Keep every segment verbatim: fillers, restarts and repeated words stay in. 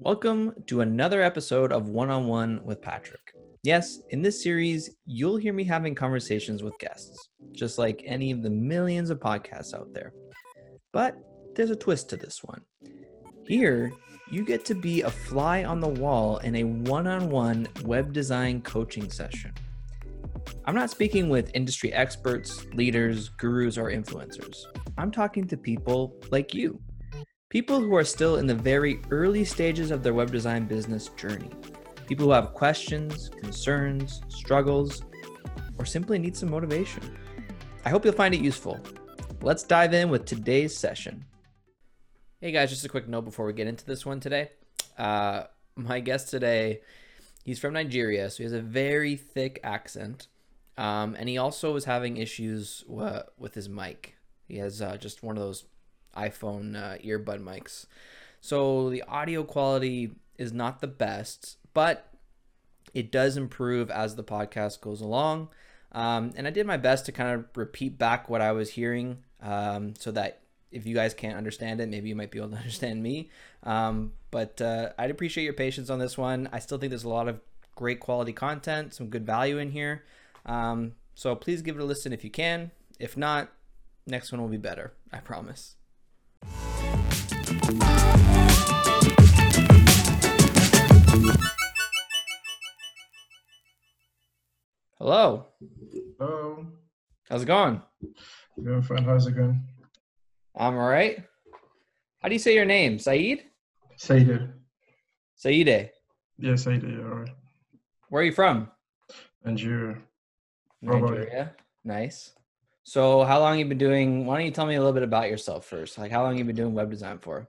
Welcome to another episode of One-on-One with Patrick. Yes, in this series, you'll hear me having conversations with guests, just like any of the millions of podcasts out there. But there's a twist to this one. Here, you get to be a fly on the wall in a one-on-one web design coaching session. I'm not speaking with industry experts, leaders, gurus, or influencers. I'm talking to people like you. People who are still in the very early stages of their web design business journey. People who have questions, concerns, struggles, or simply need some motivation. I hope you'll find it useful. Let's dive in with today's session. Hey guys, just a quick note before we get into this one today. Uh, my guest today, he's from Nigeria, so he has a very thick accent. Um, and he also was having issues uh, with his mic. He has uh, just one of those iPhone uh, earbud mics. So the audio quality is not the best, but it does improve as the podcast goes along. Um, and I did my best to kind of repeat back what I was hearing um, so that if you guys can't understand it, maybe you might be able to understand me. Um, but uh, I'd appreciate your patience on this one. I still think there's a lot of great quality content, some good value in here. Um, so please give it a listen if you can. If not, next one will be better. I promise. Hello. Hello. How's it going? Doing fine. How's it going? I'm all right. How do you say your name? Saeed? Saeed. Saeed. Yeah, Saeed. All right. Where are you from? Nigeria. Nigeria. Nice. So how long have you been doing, why don't you tell me a little bit about yourself first? Like how long have you been doing web design for?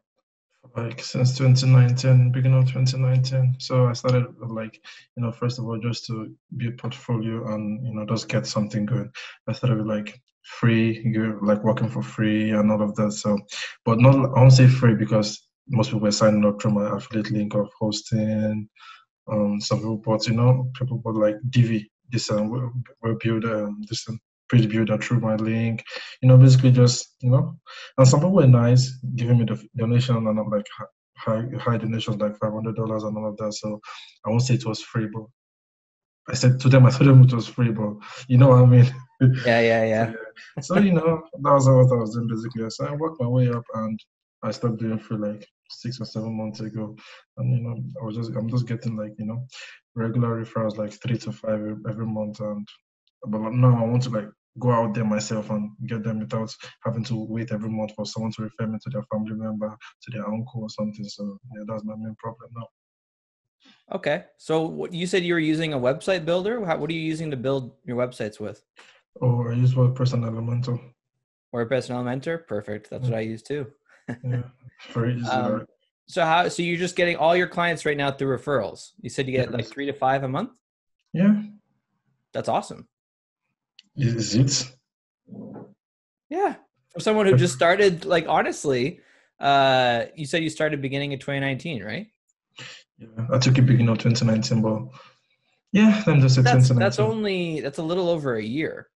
Like since twenty nineteen, beginning of twenty nineteen. So I started with like, you know, first of all, just to build portfolio and, you know, just get something good. I started with like free, like working for free and all of that. So, but not, I won't say free because most people were signing up through my affiliate link of hosting. Um, some people bought, you know, people bought like Divi, this um, web builder, this um, pre-builder through my link, you know, basically just, you know, and some people were nice, giving me the donation, and I'm like, high, high donations, like five hundred dollars and all of that, so I won't say it was free, but I said to them, I told them it was free, but you know what I mean? Yeah, yeah, yeah. so, yeah. so, you know, that was what I was doing, basically, so I worked my way up, and I stopped doing for like six or seven months ago, and, you know, I was just, I'm just getting like, you know, regular referrals, like three to five every month, and but now I want to like go out there myself and get them without having to wait every month for someone to refer me to their family member, to their uncle or something. So yeah, that's my main problem now. Okay. So what, you said you were using a website builder. How, what are you using to build your websites with? Oh, I use WordPress and Elementor. WordPress and Elementor. Perfect. That's yeah. what I use too. yeah, very easy. Um, right? So how, so you're just getting all your clients right now through referrals. You said you get yes. like three to five a month? Yeah. That's awesome. Is it? Yeah. For someone who just started, like, honestly, uh, you said you started beginning of twenty nineteen, right? Yeah, I took it beginning of twenty nineteen, but yeah, I'm just at twenty nineteen. That's only, that's a little over a year.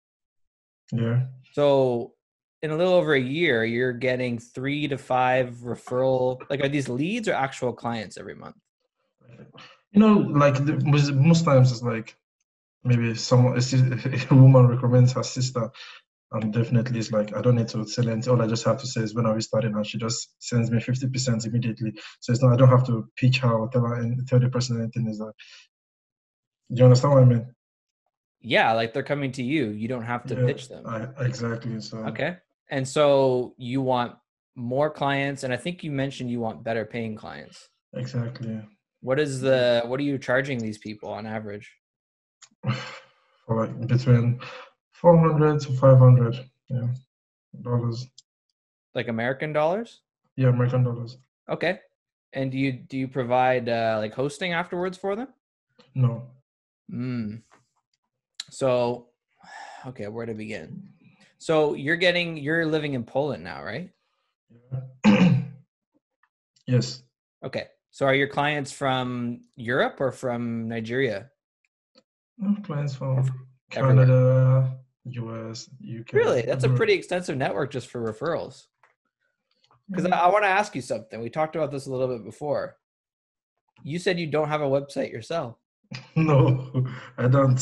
Yeah. So in a little over a year, you're getting three to five referral, like are these leads or actual clients every month? You know, like the, most times it's like, maybe someone, a woman recommends her sister, and definitely it's like, I don't need to sell anything. All I just have to say is when are we starting, and she just sends me fifty percent immediately. So it's not, I don't have to pitch her or tell her tell the person anything. Is that, do you understand what I mean? Yeah, like they're coming to you. You don't have to yeah, pitch them. I, exactly. So okay. And so you want more clients, and I think you mentioned you want better paying clients. Exactly. What is the, what are you charging these people on average? For like between four hundred to five hundred yeah dollars, like American dollars. Yeah, American dollars. Okay. And do you do you provide uh, like hosting afterwards for them? No. Mm. So, okay, where to begin? So you're getting you're living in Poland now, right? Yes. Okay. So are your clients from Europe or from Nigeria? Clients from Canada, U S, U K. Really? That's a pretty extensive network just for referrals. Because I, I want to ask you something. We talked about this a little bit before. you said you don't have a website yourself. No, I don't.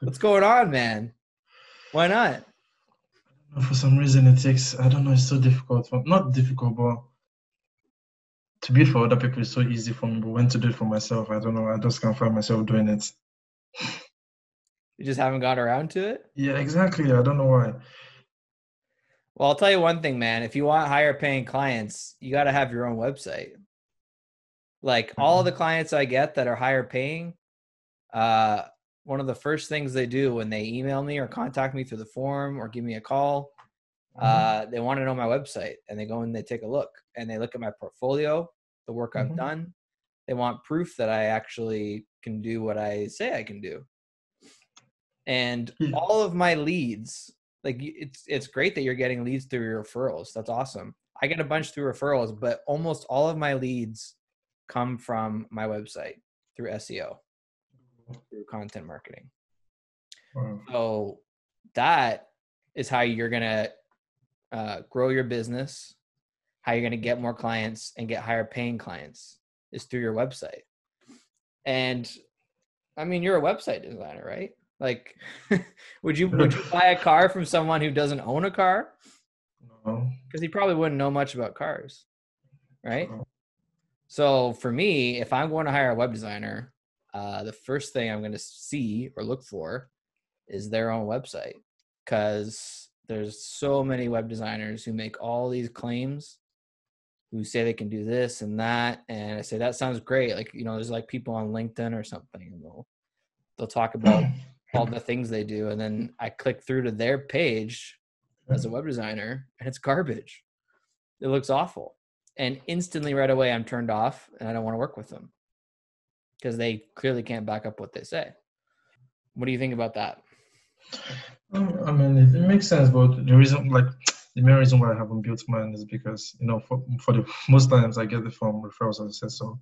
What's going on, man? Why not? For some reason, it takes, I don't know, it's so difficult. For, not difficult, but to build for other people is so easy for me. But when to do it for myself, I don't know. I just can't find myself doing it. You just haven't got around to it? Yeah, exactly. I don't know why. Well, I'll tell you one thing, man. If you want higher paying clients, you got to have your own website. Like all of the clients I get that are higher paying, uh, one of the first things they do when they email me or contact me through the form or give me a call, uh, they want to know my website, and they go and they take a look and they look at my portfolio, the work I've mm-hmm. done. They want proof that I actually can do what I say I can do. And yeah. all of my leads, like it's, it's great that you're getting leads through your referrals. That's awesome. I get a bunch through referrals, but almost all of my leads come from my website through S E O, through content marketing. Wow. So that is how you're going to uh, grow your business, how you're going to get more clients and get higher paying clients is through your website. And I mean, you're a website designer, right? Like, would you would you buy a car from someone who doesn't own a car? No. Because he probably wouldn't know much about cars, right? No. So for me, if I'm going to hire a web designer, uh, the first thing I'm going to see or look for is their own website, because there's so many web designers who make all these claims, who say they can do this and that. And I say, that sounds great. Like, you know, there's like people on LinkedIn or something, and they'll, they'll talk about all the things they do. And then I click through to their page as a web designer, and it's garbage. It looks awful. And instantly right away, I'm turned off and I don't want to work with them because they clearly can't back up what they say. What do you think about that? I mean, it makes sense, but the reason, like the main reason why I haven't built mine is because, you know, for, for the most times I get it from referrals, as I said, so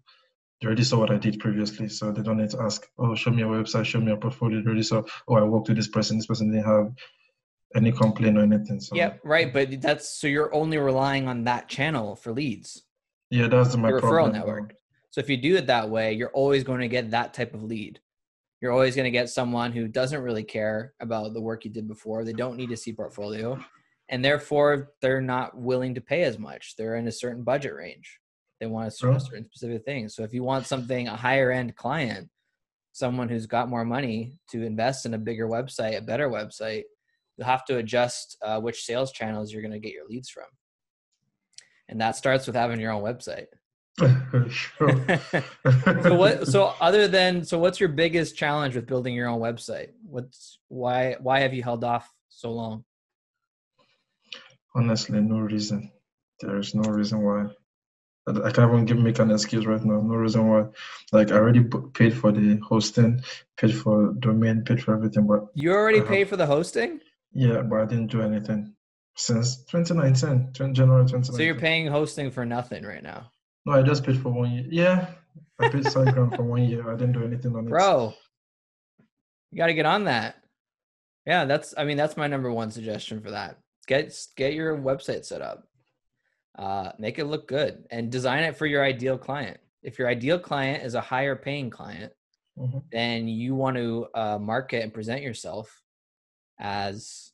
they already saw what I did previously. So they don't need to ask, oh, show me a website, show me a portfolio. They already saw, oh, I worked with this person, this person didn't have any complaint or anything. So. Yeah, right. But that's, so you're only relying on that channel for leads. Yeah, that's my referral problem. Network. So if you do it that way, you're always going to get that type of lead. You're always going to get someone who doesn't really care about the work you did before. They don't need to see portfolio, and therefore they're not willing to pay as much. They're in a certain budget range. They want a certain, oh. certain specific thing. So if you want something, a higher end client, someone who's got more money to invest in a bigger website, a better website, you'll have to adjust uh, which sales channels you're going to get your leads from. And that starts with having your own website. so what, so other than, so what's your biggest challenge with building your own website? What's, why, why have you held off so long? Honestly, no reason. There is no reason why. I can't even give, make an excuse right now. No reason why. Like I already paid for the hosting, paid for domain, paid for everything. But you already paid for the hosting? Yeah, but I didn't do anything since twenty nineteen, January twenty nineteen. So you're paying hosting for nothing right now? No, I just paid for one year. Yeah, I paid SiteGround for one year. I didn't do anything on it. Bro, you got to get on that. Yeah, that's, I mean, that's my number one suggestion for that. Get, get your website set up. Uh, make it look good and design it for your ideal client. If your ideal client is a higher paying client, mm-hmm. then you want to uh, market and present yourself as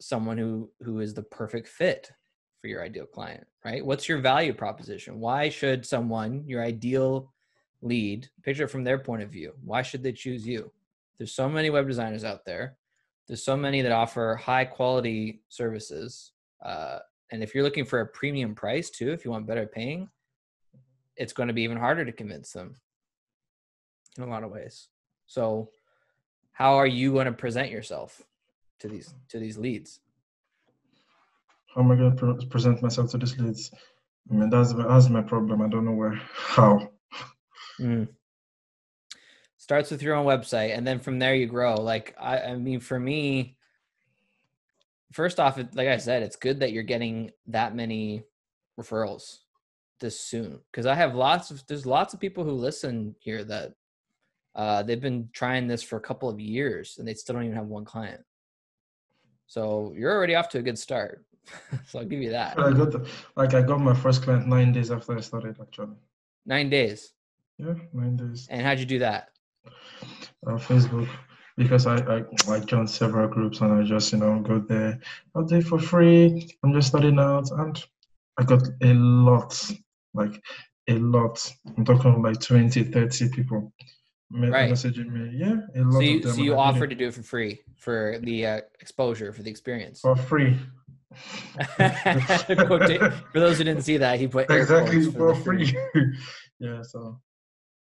someone who, who is the perfect fit for your ideal client, right? What's your value proposition? Why should someone, your ideal lead, picture it from their point of view? Why should they choose you? There's so many web designers out there. There's so many that offer high quality services. Uh, and if you're looking for a premium price too, if you want better paying, it's going to be even harder to convince them in a lot of ways. So how are you going to present yourself to these to these leads? How am I going to pre- present myself to these leads? I mean, that's, that's my problem. I don't know where, how. Mm. Starts with your own website, and then from there you grow. Like, I, I mean, for me, first off, like I said, it's good that you're getting that many referrals this soon, because I have lots of, there's lots of people who listen here that Uh, they've been trying this for a couple of years and they still don't even have one client. So you're already off to a good start. So I'll give you that. I got the, like I got my first client nine days after I started, actually. Nine days? Yeah, mine does. And how'd you do that? Uh, Facebook, because I, I I joined several groups and I just, you know, go there. I'll do it for free. I'm just starting out, and I got a lot, like a lot. I'm talking like twenty, thirty people right. messaging me. Yeah, a lot. So you, of them so you offered to do it for free for the uh, exposure, for the experience. For free. For those who didn't see that, he put exactly for, for free. free. Yeah. So.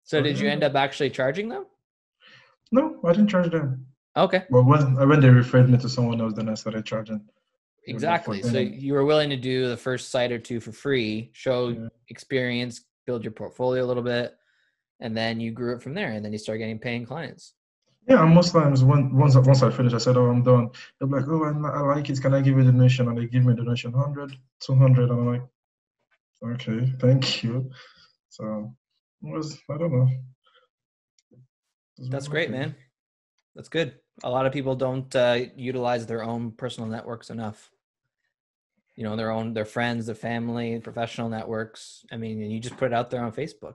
So did you end up actually charging them? No, I didn't charge them. Okay. Well, when when they referred me to someone else, then I started charging. Exactly. So you were willing to do the first site or two for free, show yeah. experience, build your portfolio a little bit, and then you grew it from there, and then you start getting paying clients. Yeah, and most times when, once once I finish, I said, oh, I'm done. They're like, oh, I like it. Can I give you a donation? And they give me a donation, one hundred, two hundred. And I'm like, okay, thank you. So it was, I don't know. That's great, man. That's good. A lot of people don't uh, utilize their own personal networks enough. You know, their own, their friends, their family, professional networks. I mean, and you just put it out there on Facebook,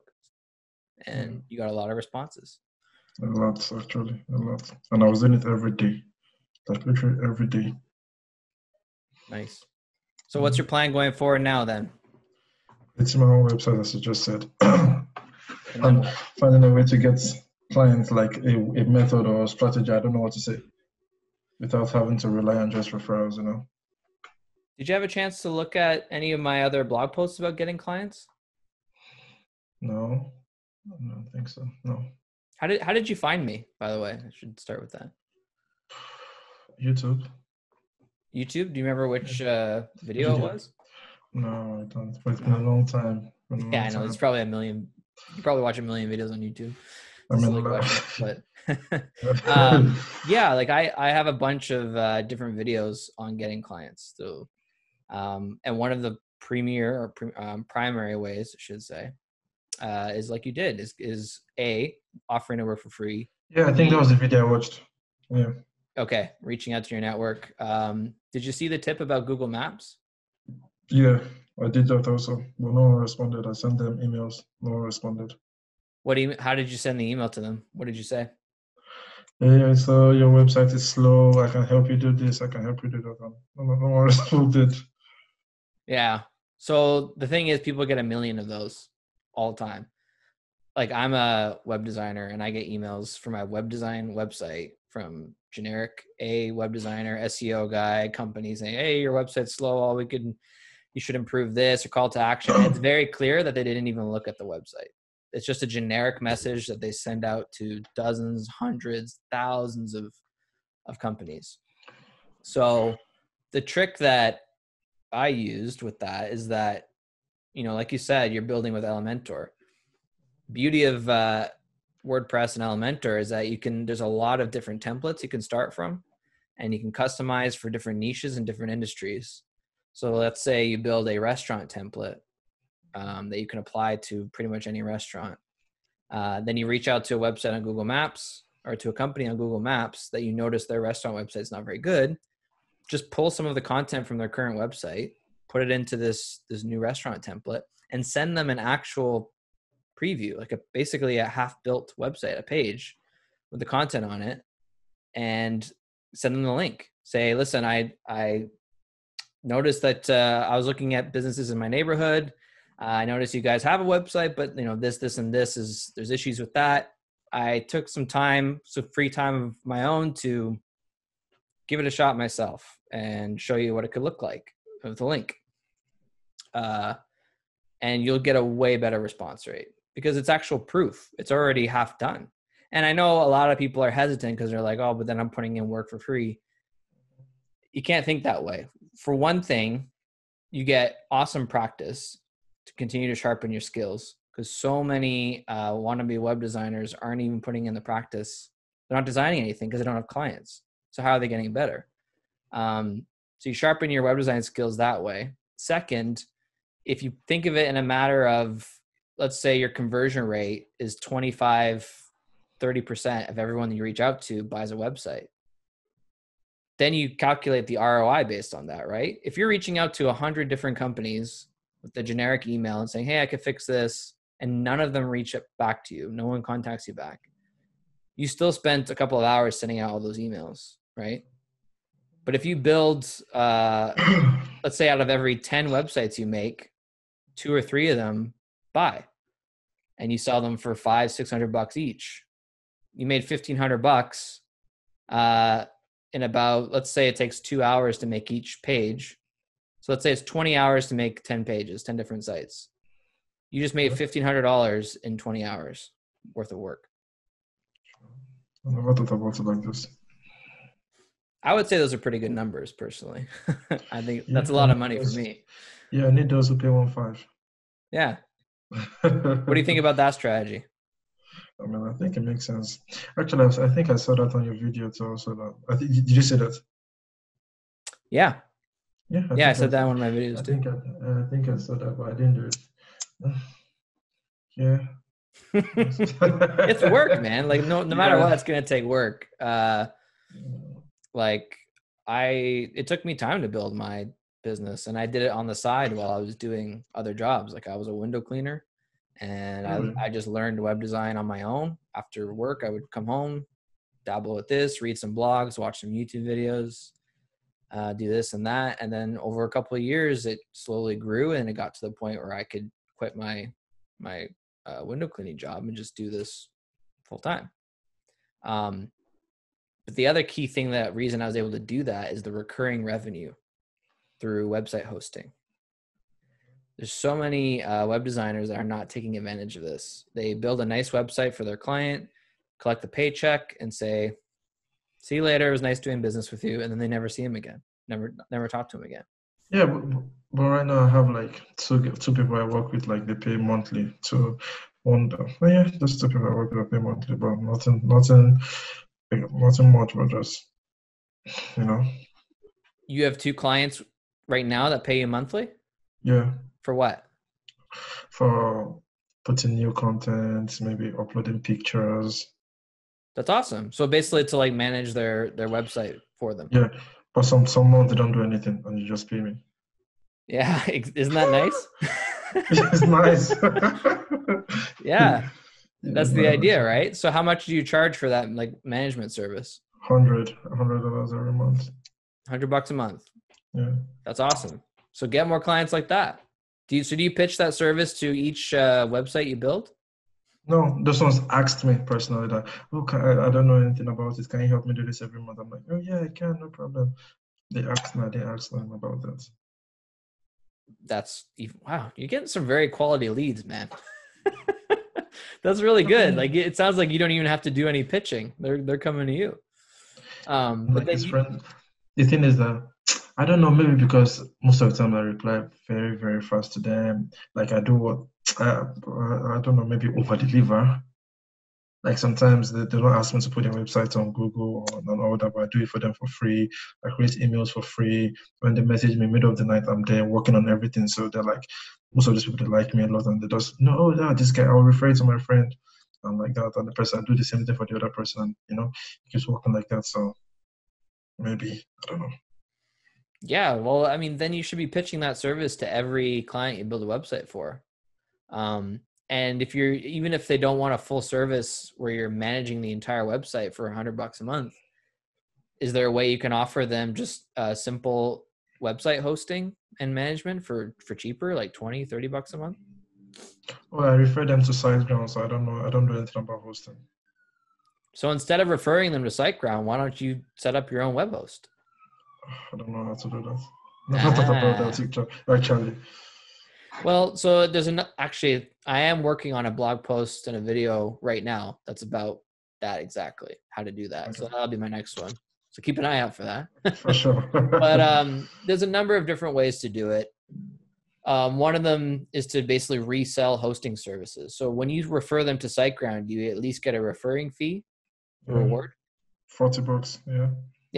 and you got a lot of responses. A lot, actually, a lot. And I was in it every day, like literally every day. Nice. So, what's your plan going forward now, then? It's my own website, as you just said. I'm finding a way to get clients, like a, a method or a strategy, I don't know what to say, without having to rely on just referrals, you know. Did you have a chance to look at any of my other blog posts about getting clients? No, I don't think so, no. How did how did you find me, by the way? I should start with that. YouTube. YouTube? Do you remember which uh, video it was? No, I don't. It's been a long time. A long yeah, I know. It's probably a million. You probably watch a million videos on YouTube. That's I mean, a question, but um, yeah, like I, I have a bunch of uh, different videos on getting clients. So, um, and one of the premier or pre, um, primary ways, I should say, uh, is like you did, is is A, offering to work for free. Yeah, I think that was the video I watched. Yeah. Okay, reaching out to your network. Um, did you see the tip about Google Maps? Yeah, I did that also, but no one responded. I sent them emails, no one responded. What do you, how did you send the email to them? What did you say? Yeah, so your website is slow. I can help you do this. I can help you do that. No one responded. Yeah. So the thing is, people get a million of those all the time. Like, I'm a web designer, and I get emails for my web design website from generic a web designer, S E O guy, company saying, hey, your website's slow. All we could, you should improve this, or call to action. It's very clear that they didn't even look at the website. It's just a generic message that they send out to dozens, hundreds, thousands of, of companies. So the trick that I used with that is that, you know, like you said, you're building with Elementor. Beauty of uh, WordPress and Elementor is that you can, there's a lot of different templates you can start from, and you can customize for different niches and different industries. So let's say you build a restaurant template Um, that you can apply to pretty much any restaurant. Uh, then you reach out to a website on Google Maps, or to a company on Google Maps that you notice their restaurant website's not very good. Just pull some of the content from their current website, put it into this, this new restaurant template, and send them an actual preview, like a basically a half-built website, a page with the content on it, and send them the link. Say, listen, I, I noticed that uh, I was looking at businesses in my neighborhood. Uh, I noticed you guys have a website, but you know, this, this, and this is, there's issues with that. I took some time, some free time of my own, to give it a shot myself and show you what it could look like with the link. Uh, and you'll get a way better response rate, because it's actual proof. It's already half done. And I know a lot of people are hesitant because they're like, oh, but then I'm putting in work for free. You can't think that way. For one thing, you get awesome practice to continue to sharpen your skills, because so many uh, wannabe web designers aren't even putting in the practice. They're not designing anything because they don't have clients. So how are they getting better? Um, so you sharpen your web design skills that way. Second, if you think of it in a matter of, let's say your conversion rate is twenty-five, thirty percent of everyone that you reach out to buys a website. Then you calculate the R O I based on that, right? If you're reaching out to a hundred different companies with the generic email and saying, hey, I could fix this, and none of them reach back to you. No one contacts you back. You still spent a couple of hours sending out all those emails, right? But if you build, uh, let's say out of every ten websites you make, two or three of them buy, and you sell them for five, six hundred bucks each, you made fifteen hundred bucks uh, in about, let's say it takes two hours to make each page. So let's say it's twenty hours to make ten pages, ten different sites. You just made fifteen hundred dollars in twenty hours worth of work. I never thought about it like this. I would say those are pretty good numbers, personally. I think yeah, that's a lot of money for me. Yeah, I need those to pay one five. Yeah. What do you think about that strategy? I mean, I think it makes sense. Actually, I think I saw that on your video too. Also, I think did you see that? Yeah. Yeah. I yeah, I said I, that in one of my videos I too. Think I, I think I saw that, but I didn't do it. Yeah. It's work, man. Like no, no matter yeah. what, it's gonna take work. Uh, like I, it took me time to build my business, and I did it on the side while I was doing other jobs. Like I was a window cleaner, and mm-hmm. I, I just learned web design on my own. After work, I would come home, dabble with this, read some blogs, watch some YouTube videos, uh, do this and that, and then over a couple of years, it slowly grew, and it got to the point where I could quit my my uh, window cleaning job and just do this full time. Um, but the other key thing, that reason I was able to do that, is the recurring revenue through website hosting. There's so many uh, web designers that are not taking advantage of this. They build a nice website for their client, collect the paycheck, and say, "See you later. It was nice doing business with you," and then they never see him again. Never, never talk to him again. Yeah, but, but right now I have like two two people I work with. Like they pay monthly to one. Well, yeah, just two people I work with that pay monthly, but nothing, nothing, nothing much. But just you know. You have two clients right now that pay you monthly? Yeah. For what? For putting new content, maybe uploading pictures. That's awesome. So basically, to like manage their their website for them. Yeah. But some, some months they don't do anything and you just pay me. Yeah. Isn't that nice? It's nice. Yeah. That's the idea, right? So how much do you charge for that like management service? one hundred dollars one hundred dollars every month. one hundred bucks a month. Yeah. That's awesome. So get more clients like that. Do you, so do you pitch that service to each uh, website you build? No, this one's asked me personally that, "Look, I, I don't know anything about it. Can you help me do this every month?" I'm like, "Oh yeah, I can, no problem." They asked me, I didn't ask them about that. That's, wow, you're getting some very quality leads, man. That's really good. Like, it sounds like you don't even have to do any pitching. They're they're coming to you. Um, but then you, friend, the thing is that, I don't know, maybe because most of the time I reply very, very fast to them. Like I do what, Uh, I don't know, maybe over-deliver. Like sometimes they, they don't ask me to put their website on Google or on all that, but I do it for them for free. I create emails for free. When they message me middle of the night, I'm there working on everything. So they're like, most of these people, they like me a lot, and they just, "No, oh, yeah, this guy, I'll refer it to my friend." I'm like that, and the person, I do the same thing for the other person. You know, it keeps working like that. So maybe, I don't know. Yeah, well, I mean, then you should be pitching that service to every client you build a website for. Um, and if you're, even if they don't want a full service where you're managing the entire website for a hundred bucks a month, is there a way you can offer them just a simple website hosting and management for, for cheaper, like twenty, thirty bucks a month? Well, I refer them to SiteGround, so I don't know. I don't do anything about hosting. So instead of referring them to SiteGround, why don't you set up your own web host? I don't know how to do that. I don't know how to do that, actually. Well, so there's an, actually, I am working on a blog post and a video right now that's about that exactly, how to do that. Okay. So that'll be my next one. So keep an eye out for that. For sure. But um, there's a number of different ways to do it. Um, one of them is to basically resell hosting services. So when you refer them to SiteGround, you at least get a referring fee, a mm-hmm. reward. forty bucks, yeah.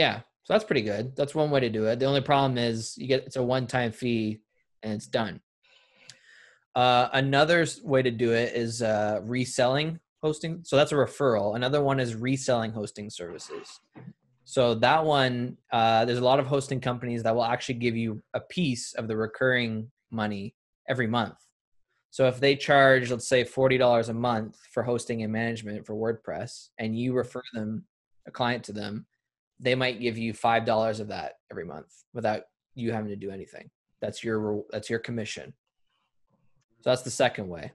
Yeah, so that's pretty good. That's one way to do it. The only problem is you get, it's a one-time fee and it's done. Uh, another way to do it is uh, reselling hosting. So that's a referral. Another one is reselling hosting services. So that one, uh, there's a lot of hosting companies that will actually give you a piece of the recurring money every month. So if they charge, let's say forty dollars a month for hosting and management for WordPress, and you refer them, a client to them, they might give you five dollars of that every month without you having to do anything. That's your, that's your commission. So that's the second way.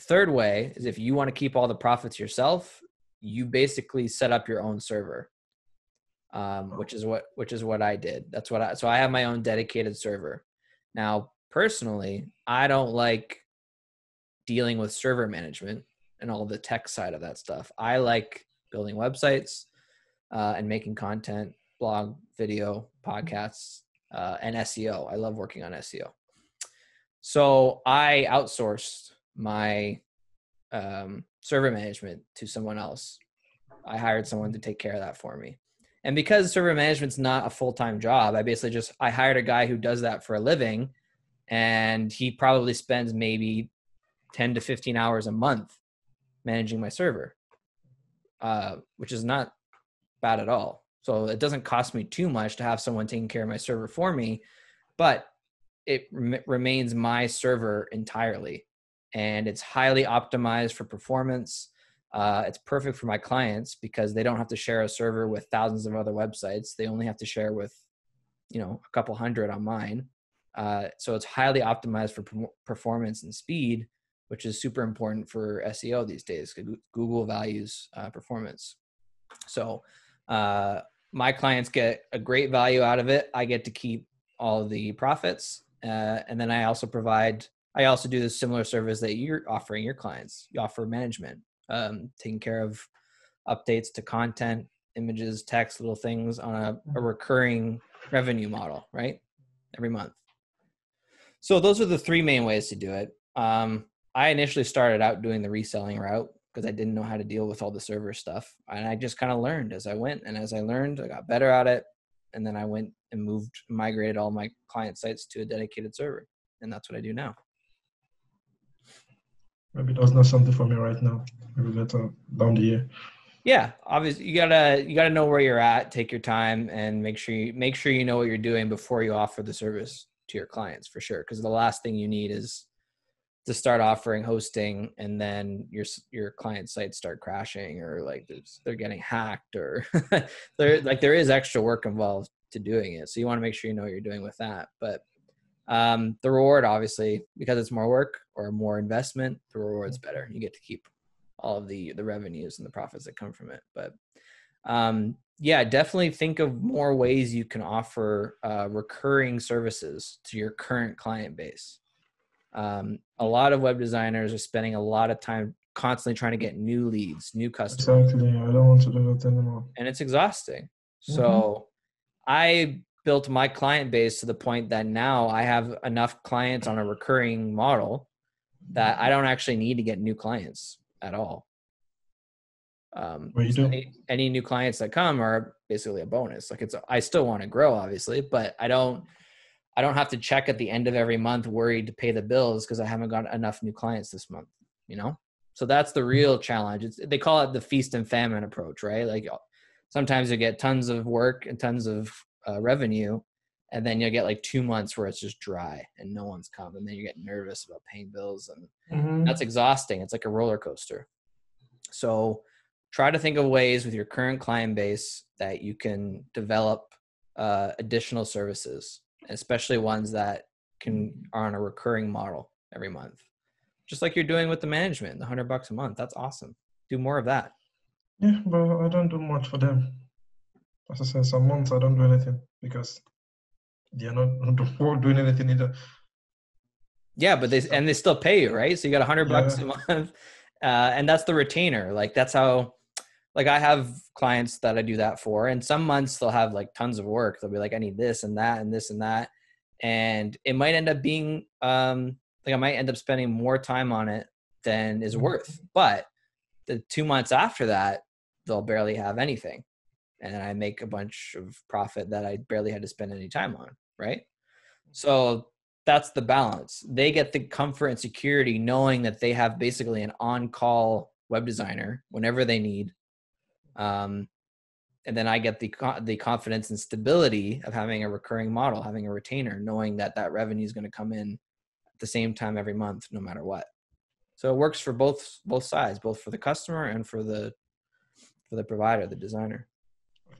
Third way is if you want to keep all the profits yourself, you basically set up your own server, um, which is what, which is what I did. That's what I, so I have my own dedicated server. Now, personally, I don't like dealing with server management and all the tech side of that stuff. I like building websites uh, and making content, blog, video, podcasts, uh, and S E O. I love working on S E O. So I outsourced my um, server management to someone else. I hired someone to take care of that for me. And because server management's not a full-time job, I basically just, I hired a guy who does that for a living, and he probably spends maybe ten to fifteen hours a month managing my server. Uh, which is not bad at all. So it doesn't cost me too much to have someone taking care of my server for me, but it rem remains my server entirely. And it's highly optimized for performance. Uh, it's perfect for my clients because they don't have to share a server with thousands of other websites. They only have to share with, you know, a couple hundred on mine. Uh, so it's highly optimized for performance and speed, which is super important for S E O these days. Google values uh, performance. So uh, my clients get a great value out of it. I get to keep all the profits. Uh, and then I also provide, I also do this similar service that you're offering your clients. You offer management, um, taking care of updates to content, images, text, little things on a, a recurring revenue model, right? Every month. So those are the three main ways to do it. Um, I initially started out doing the reselling route because I didn't know how to deal with all the server stuff. And I just kind of learned as I went. And as I learned, I got better at it. And then I went and moved, migrated all my client sites to a dedicated server. And that's what I do now. Maybe that's not something for me right now. Maybe later down the year. Yeah, obviously you gotta, you gotta know where you're at, take your time, and make sure you, make sure you know what you're doing before you offer the service to your clients, for sure. Because the last thing you need is to start offering hosting and then your your client sites start crashing, or like they're getting hacked, or there like there is extra work involved to doing it. So you want to make sure you know what you're doing with that. But um, the reward, obviously, because it's more work or more investment, the reward's better. You get to keep all of the the revenues and the profits that come from it. But um, yeah, definitely think of more ways you can offer uh, recurring services to your current client base. Um, a lot of web designers are spending a lot of time constantly trying to get new leads, new customers. Exactly. I don't want to do that anymore. And it's exhausting. Mm-hmm. So I built my client base to the point that now I have enough clients on a recurring model that I don't actually need to get new clients at all. Um, you so any, any new clients that come are basically a bonus. Like it's, I still want to grow, obviously, but I don't, I don't have to check at the end of every month worried to pay the bills because I haven't got enough new clients this month, you know? So that's the real challenge. It's, they call it the feast and famine approach, right? Like sometimes you get tons of work and tons of uh, revenue, and then you'll get like two months where it's just dry and no one's come. And then you get nervous about paying bills, and mm-hmm. that's exhausting. It's like a roller coaster. So try to think of ways with your current client base that you can develop uh, additional services, especially ones that can are on a recurring model every month. Just like you're doing with the management, the hundred bucks a month. That's awesome. Do more of that. Yeah, but I don't do much for them. As I said, some months I don't do anything because they're not doing anything either. Yeah, but they, and they still pay you, right? So you got a hundred bucks yeah. a month. Uh, and that's the retainer. Like that's how, like I have clients that I do that for, and some months they'll have like tons of work. They'll be like, I need this and that and this and that. And it might end up being, um, like I might end up spending more time on it than is worth, but the two months after that, they'll barely have anything. And then I make a bunch of profit that I barely had to spend any time on. Right. So that's the balance. They get the comfort and security knowing that they have basically an on-call web designer whenever they need. Um, and then I get the, the confidence and stability of having a recurring model, having a retainer, knowing that that revenue is going to come in the same time every month, no matter what. So it works for both both sides, both for the customer and for the for the provider, the designer.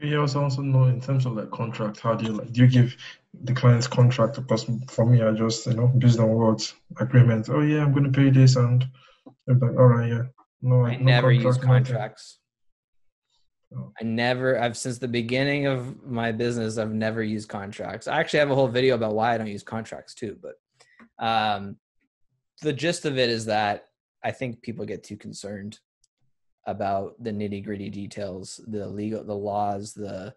Yeah, I also know in terms of like contract, how do you like, do you give the client's contract? Because for me, I just, you know, based on words, agreement. Oh yeah, I'm going to pay this, and I'm like, all right, yeah. No, I no never contract, use contracts. Oh. I never, I've since the beginning of my business, I've never used contracts. I actually have a whole video about why I don't use contracts too, but um, the gist of it is that I think people get too concerned about the nitty gritty details, the legal, the laws, the,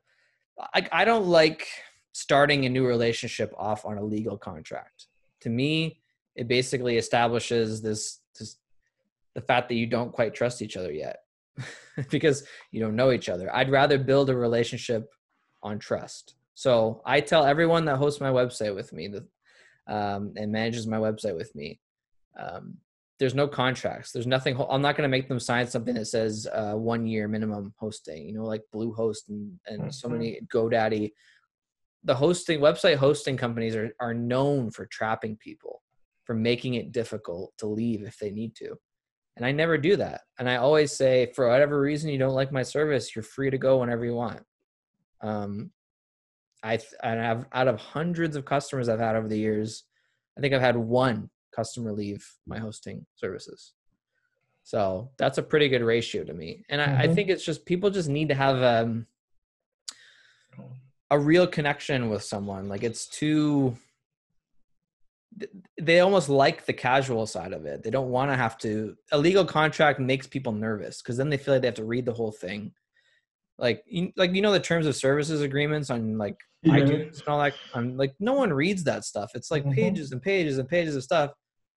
I, I don't like starting a new relationship off on a legal contract. To me, it basically establishes this, this the fact that you don't quite trust each other yet because you don't know each other. I'd rather build a relationship on trust. So I tell everyone that hosts my website with me that, um, and manages my website with me, um, there's no contracts. There's nothing. I'm not going to make them sign something that says uh, one year minimum hosting, you know, like Bluehost and, and mm-hmm. so many GoDaddy. The hosting website hosting companies are, are known for trapping people, for making it difficult to leave if they need to. And I never do that. And I always say, for whatever reason, you don't like my service, you're free to go whenever you want. Um, I, and I've, out of hundreds of customers I've had over the years, I think I've had one customer leave my hosting services. So that's a pretty good ratio to me. And I, mm-hmm. I think it's just, people just need to have a, a real connection with someone. Like it's too, they almost like the casual side of it. They don't want to have to, a legal contract makes people nervous because then they feel like they have to read the whole thing. Like, you, like, you know, the terms of services agreements on like yeah. iTunes and all that. I'm like, no one reads that stuff. It's like mm-hmm. pages and pages and pages of stuff,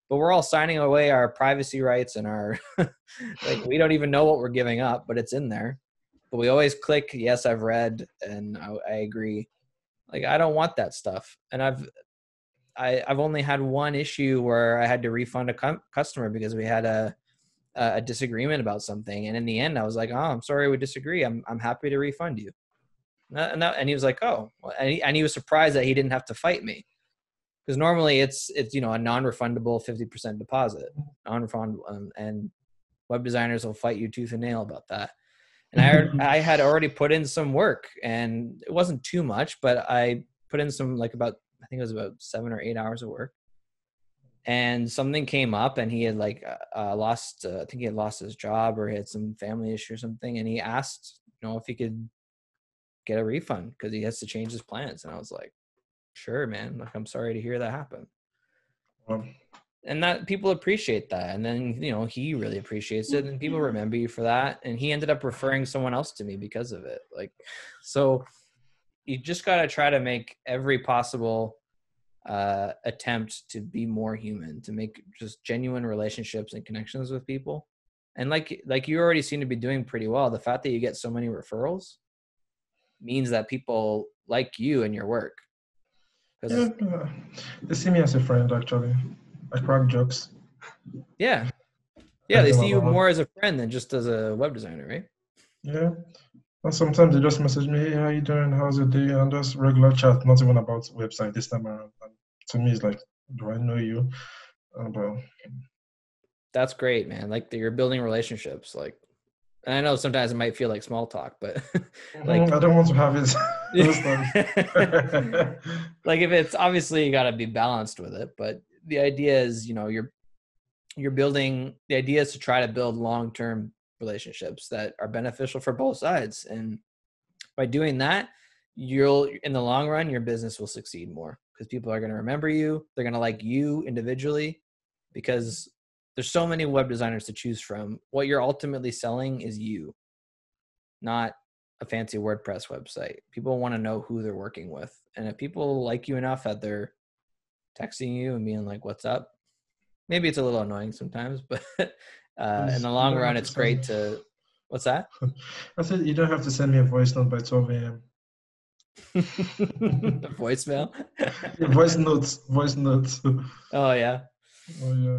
but we're all signing away our privacy rights and our, like, we don't even know what we're giving up, but it's in there. But we always click, yes, I've read. And I, I agree. Like, I don't want that stuff. And I've, I, I've only had one issue where I had to refund a com- customer because we had a, a disagreement about something. And in the end I was like, oh, I'm sorry, we disagree. I'm, I'm happy to refund you. And, that, and he was like, oh, and he, and he was surprised that he didn't have to fight me. Cause normally it's, it's, you know, a non-refundable fifty percent deposit, non-refundable, um, and web designers will fight you tooth and nail about that. And mm-hmm. I, I had already put in some work and it wasn't too much, but I put in some, like about, I think it was about seven or eight hours of work. And something came up and he had like uh, lost, uh, I think he had lost his job or he had some family issue or something. And he asked, you know, if he could get a refund because he has to change his plans. And I was like, sure, man. Like, I'm sorry to hear that happen. Um, and that people appreciate that. And then, you know, he really appreciates it and people remember you for that. And he ended up referring someone else to me because of it. Like, so you just got to try to make every possible uh, attempt to be more human, to make just genuine relationships and connections with people. And like, like you already seem to be doing pretty well. The fact that you get so many referrals means that people like you and your work. Yeah, uh, they see me as a friend, actually. I crack jokes. Yeah. Yeah. They see you more as a friend than just as a web designer, right? Yeah. And sometimes they just message me, hey, how you doing? How's your day? And just regular chat, not even about website this time around. And to me, it's like, do I know you? And, uh, that's great, man. Like, you're building relationships. Like, and I know sometimes it might feel like small talk, but like, I don't want to have it. Like, if it's obviously you got to be balanced with it, but the idea is, you know, you're you're building. The idea is to try to build long-term relationships that are beneficial for both sides. And by doing that, you'll, in the long run, your business will succeed more because people are going to remember you. They're going to like you individually because there's so many web designers to choose from. What you're ultimately selling is you, not a fancy WordPress website. People want to know who they're working with. And if people like you enough that they're texting you and being like, what's up? Maybe it's a little annoying sometimes, but Uh, in the long run, it's great to. What's that? I said you don't have to send me a voice note by twelve a.m. Voicemail. Voice notes. Voice notes. Oh yeah. Oh yeah.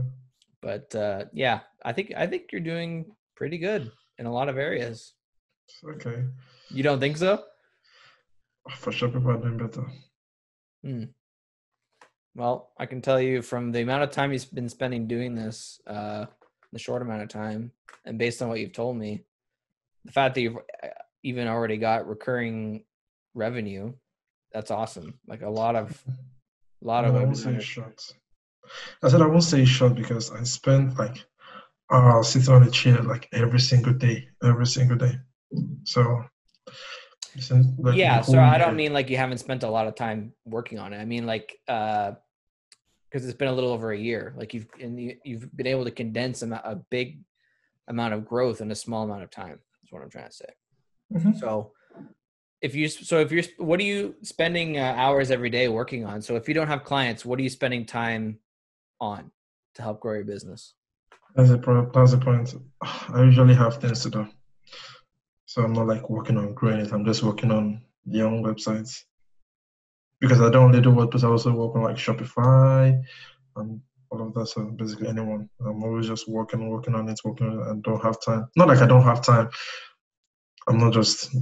But uh, yeah, I think I think you're doing pretty good in a lot of areas. Okay. You don't think so? For sure, people are doing better. Hmm. Well, I can tell you from the amount of time you've been spending doing this, uh, the short amount of time, and based on what you've told me, the fact that you've even already got recurring revenue, that's awesome. Like a lot of, a lot no, of. I won't say short. I said I won't say short because I spent like uh sitting on a chair like every single day, every single day. So. Like yeah, so I don't mean like you haven't spent a lot of time working on it. I mean like uh because it's been a little over a year. Like you've and you, you've been able to condense a, a big amount of growth in a small amount of time. That's what I'm trying to say. Mm-hmm. So if you so if you're what are you spending uh, hours every day working on? So if you don't have clients, what are you spending time on to help grow your business? That's the pro- that's the point. I usually have things to do. So I'm not like working on growing it. I'm just working on their own websites because I don't only do WordPress. I also work on like Shopify and all of that. So basically anyone, I'm always just working, working on it, working on it. I don't have time. Not like I don't have time. I'm not just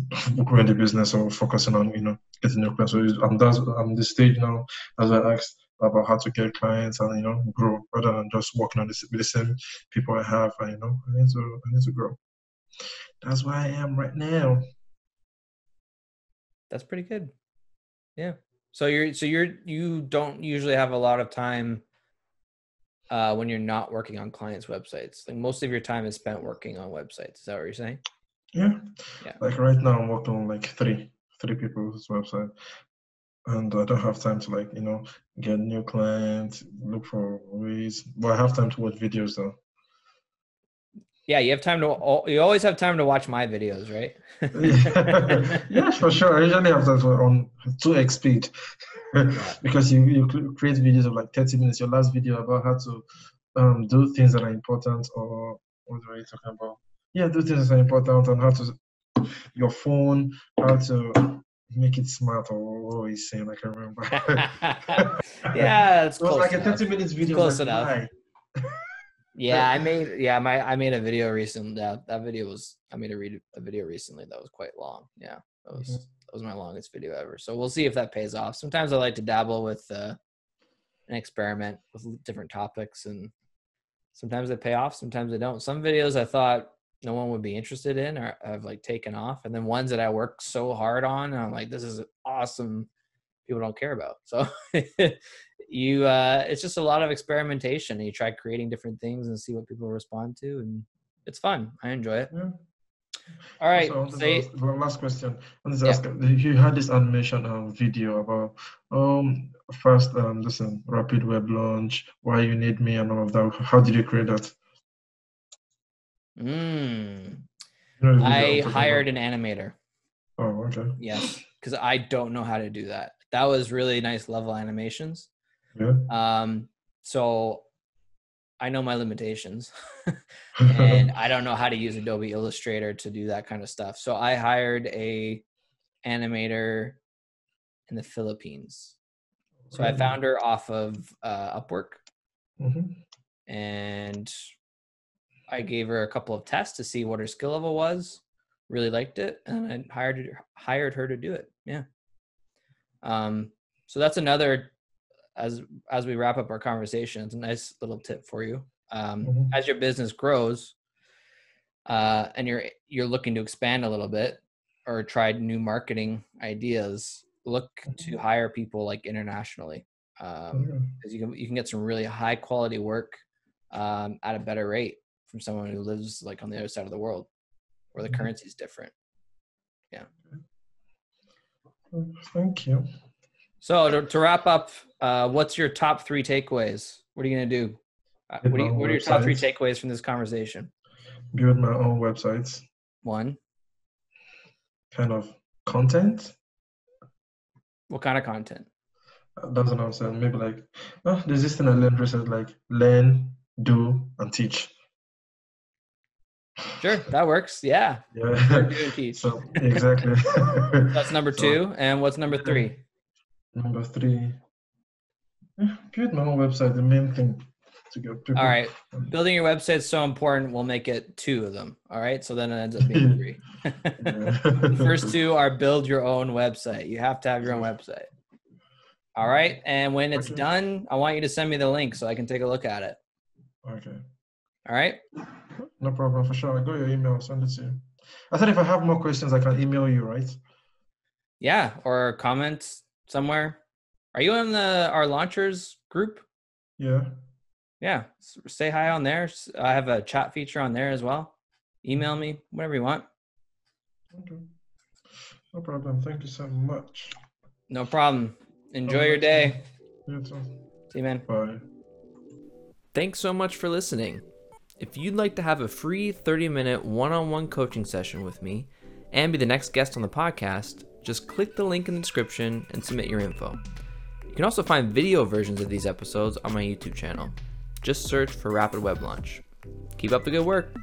growing the business or focusing on, you know, getting new clients. So I'm, that's, I'm this stage now, as I asked about how to get clients and, you know, grow rather than just working on this, with the same people I have. And, you know, I need to, I need to grow. That's where I am right now. That's pretty good. Yeah. So you're, so you're, you don't usually have a lot of time uh, when you're not working on clients' websites. Like most of your time is spent working on websites. Is that what you're saying? Yeah. Yeah. Like right now I'm working on like three, three people's website and I don't have time to like, you know, get new clients, look for ways, but I have time to watch videos though. Yeah, you have time to. You always have time to watch my videos, right? Yeah, for sure. I usually have that on two x speed because you, you create videos of like thirty minutes. Your last video about how to um, do things that are important, or what are you talking about? Yeah, do things that are important and how to your phone, how to make it smart, or what were you saying? I can't remember. Yeah, it's close. It was like enough. A thirty minutes video. Close like, enough. Why? Yeah, I made yeah my I made a video recently. That, that video was I made a read a video recently that was quite long. Yeah, that was mm-hmm. that was my longest video ever. So we'll see if that pays off. Sometimes I like to dabble with uh, an experiment with different topics, and sometimes they pay off, sometimes they don't. Some videos I thought no one would be interested in, or I've like taken off, and then ones that I worked so hard on, and I'm like, this is awesome. People don't care about. So. You, uh, it's just a lot of experimentation. You try creating different things and see what people respond to, and it's fun. I enjoy it. Yeah. All right. So, say, last, last question. I yeah. ask, you had this animation um, video about um first um listen rapid web launch, why you need me, and all of that. How did you create that? Mm. You know I hired about? an animator. Oh, okay. Yes, because I don't know how to do that. That was really nice level animations. Yeah. Um, so I know my limitations and I don't know how to use Adobe Illustrator to do that kind of stuff. So I hired a animator in the Philippines. So I found her off of uh, Upwork mm-hmm. and I gave her a couple of tests to see what her skill level was, really liked it. And I hired, hired her to do it. Yeah. Um, so that's another, As as we wrap up our conversation, it's a nice little tip for you. Um, mm-hmm. As your business grows, uh, and you're you're looking to expand a little bit or try new marketing ideas, look to hire people like internationally, because um, yeah. you can you can get some really high quality work um, at a better rate from someone who lives like on the other side of the world, where the mm-hmm. currency is different. Yeah. Thank you. So to, to wrap up, uh, what's your top three takeaways? What are you going to do? Uh, what, do you, what are your top three takeaways from this conversation? Build my own websites. One. Kind of content. What kind of content? That's what I'm saying. Maybe like, oh, there's this thing I learned recently, like learn, do, and teach. Sure, that works. Yeah. Yeah. Learn, do, and teach. So, exactly. That's number two. So, and what's number three? Number three, build my own website, the main thing to get people. All right, building your website is so important, we'll make it two of them. All right, so then it ends up being three. The first two are build your own website. You have to have your own website. All right. And when it's okay. done, I want you to send me the link so I can take a look at it. Okay. All right. No problem, for sure. I got your email. Send it to you. I thought if I have more questions, I can email you, right? Yeah, or comments somewhere. Are you in the our launchers group? Yeah. Yeah. Say hi on there. I have a chat feature on there as well. Email me, whatever you want. Okay. No problem. Thank you so much. No problem. Enjoy your day. You too. See you, man. Bye. Thanks so much for listening. If you'd like to have a free thirty minute one on one coaching session with me and be the next guest on the podcast, just click the link in the description and submit your info. You can also find video versions of these episodes on my YouTube channel. Just search for Rapid Web Launch. Keep up the good work.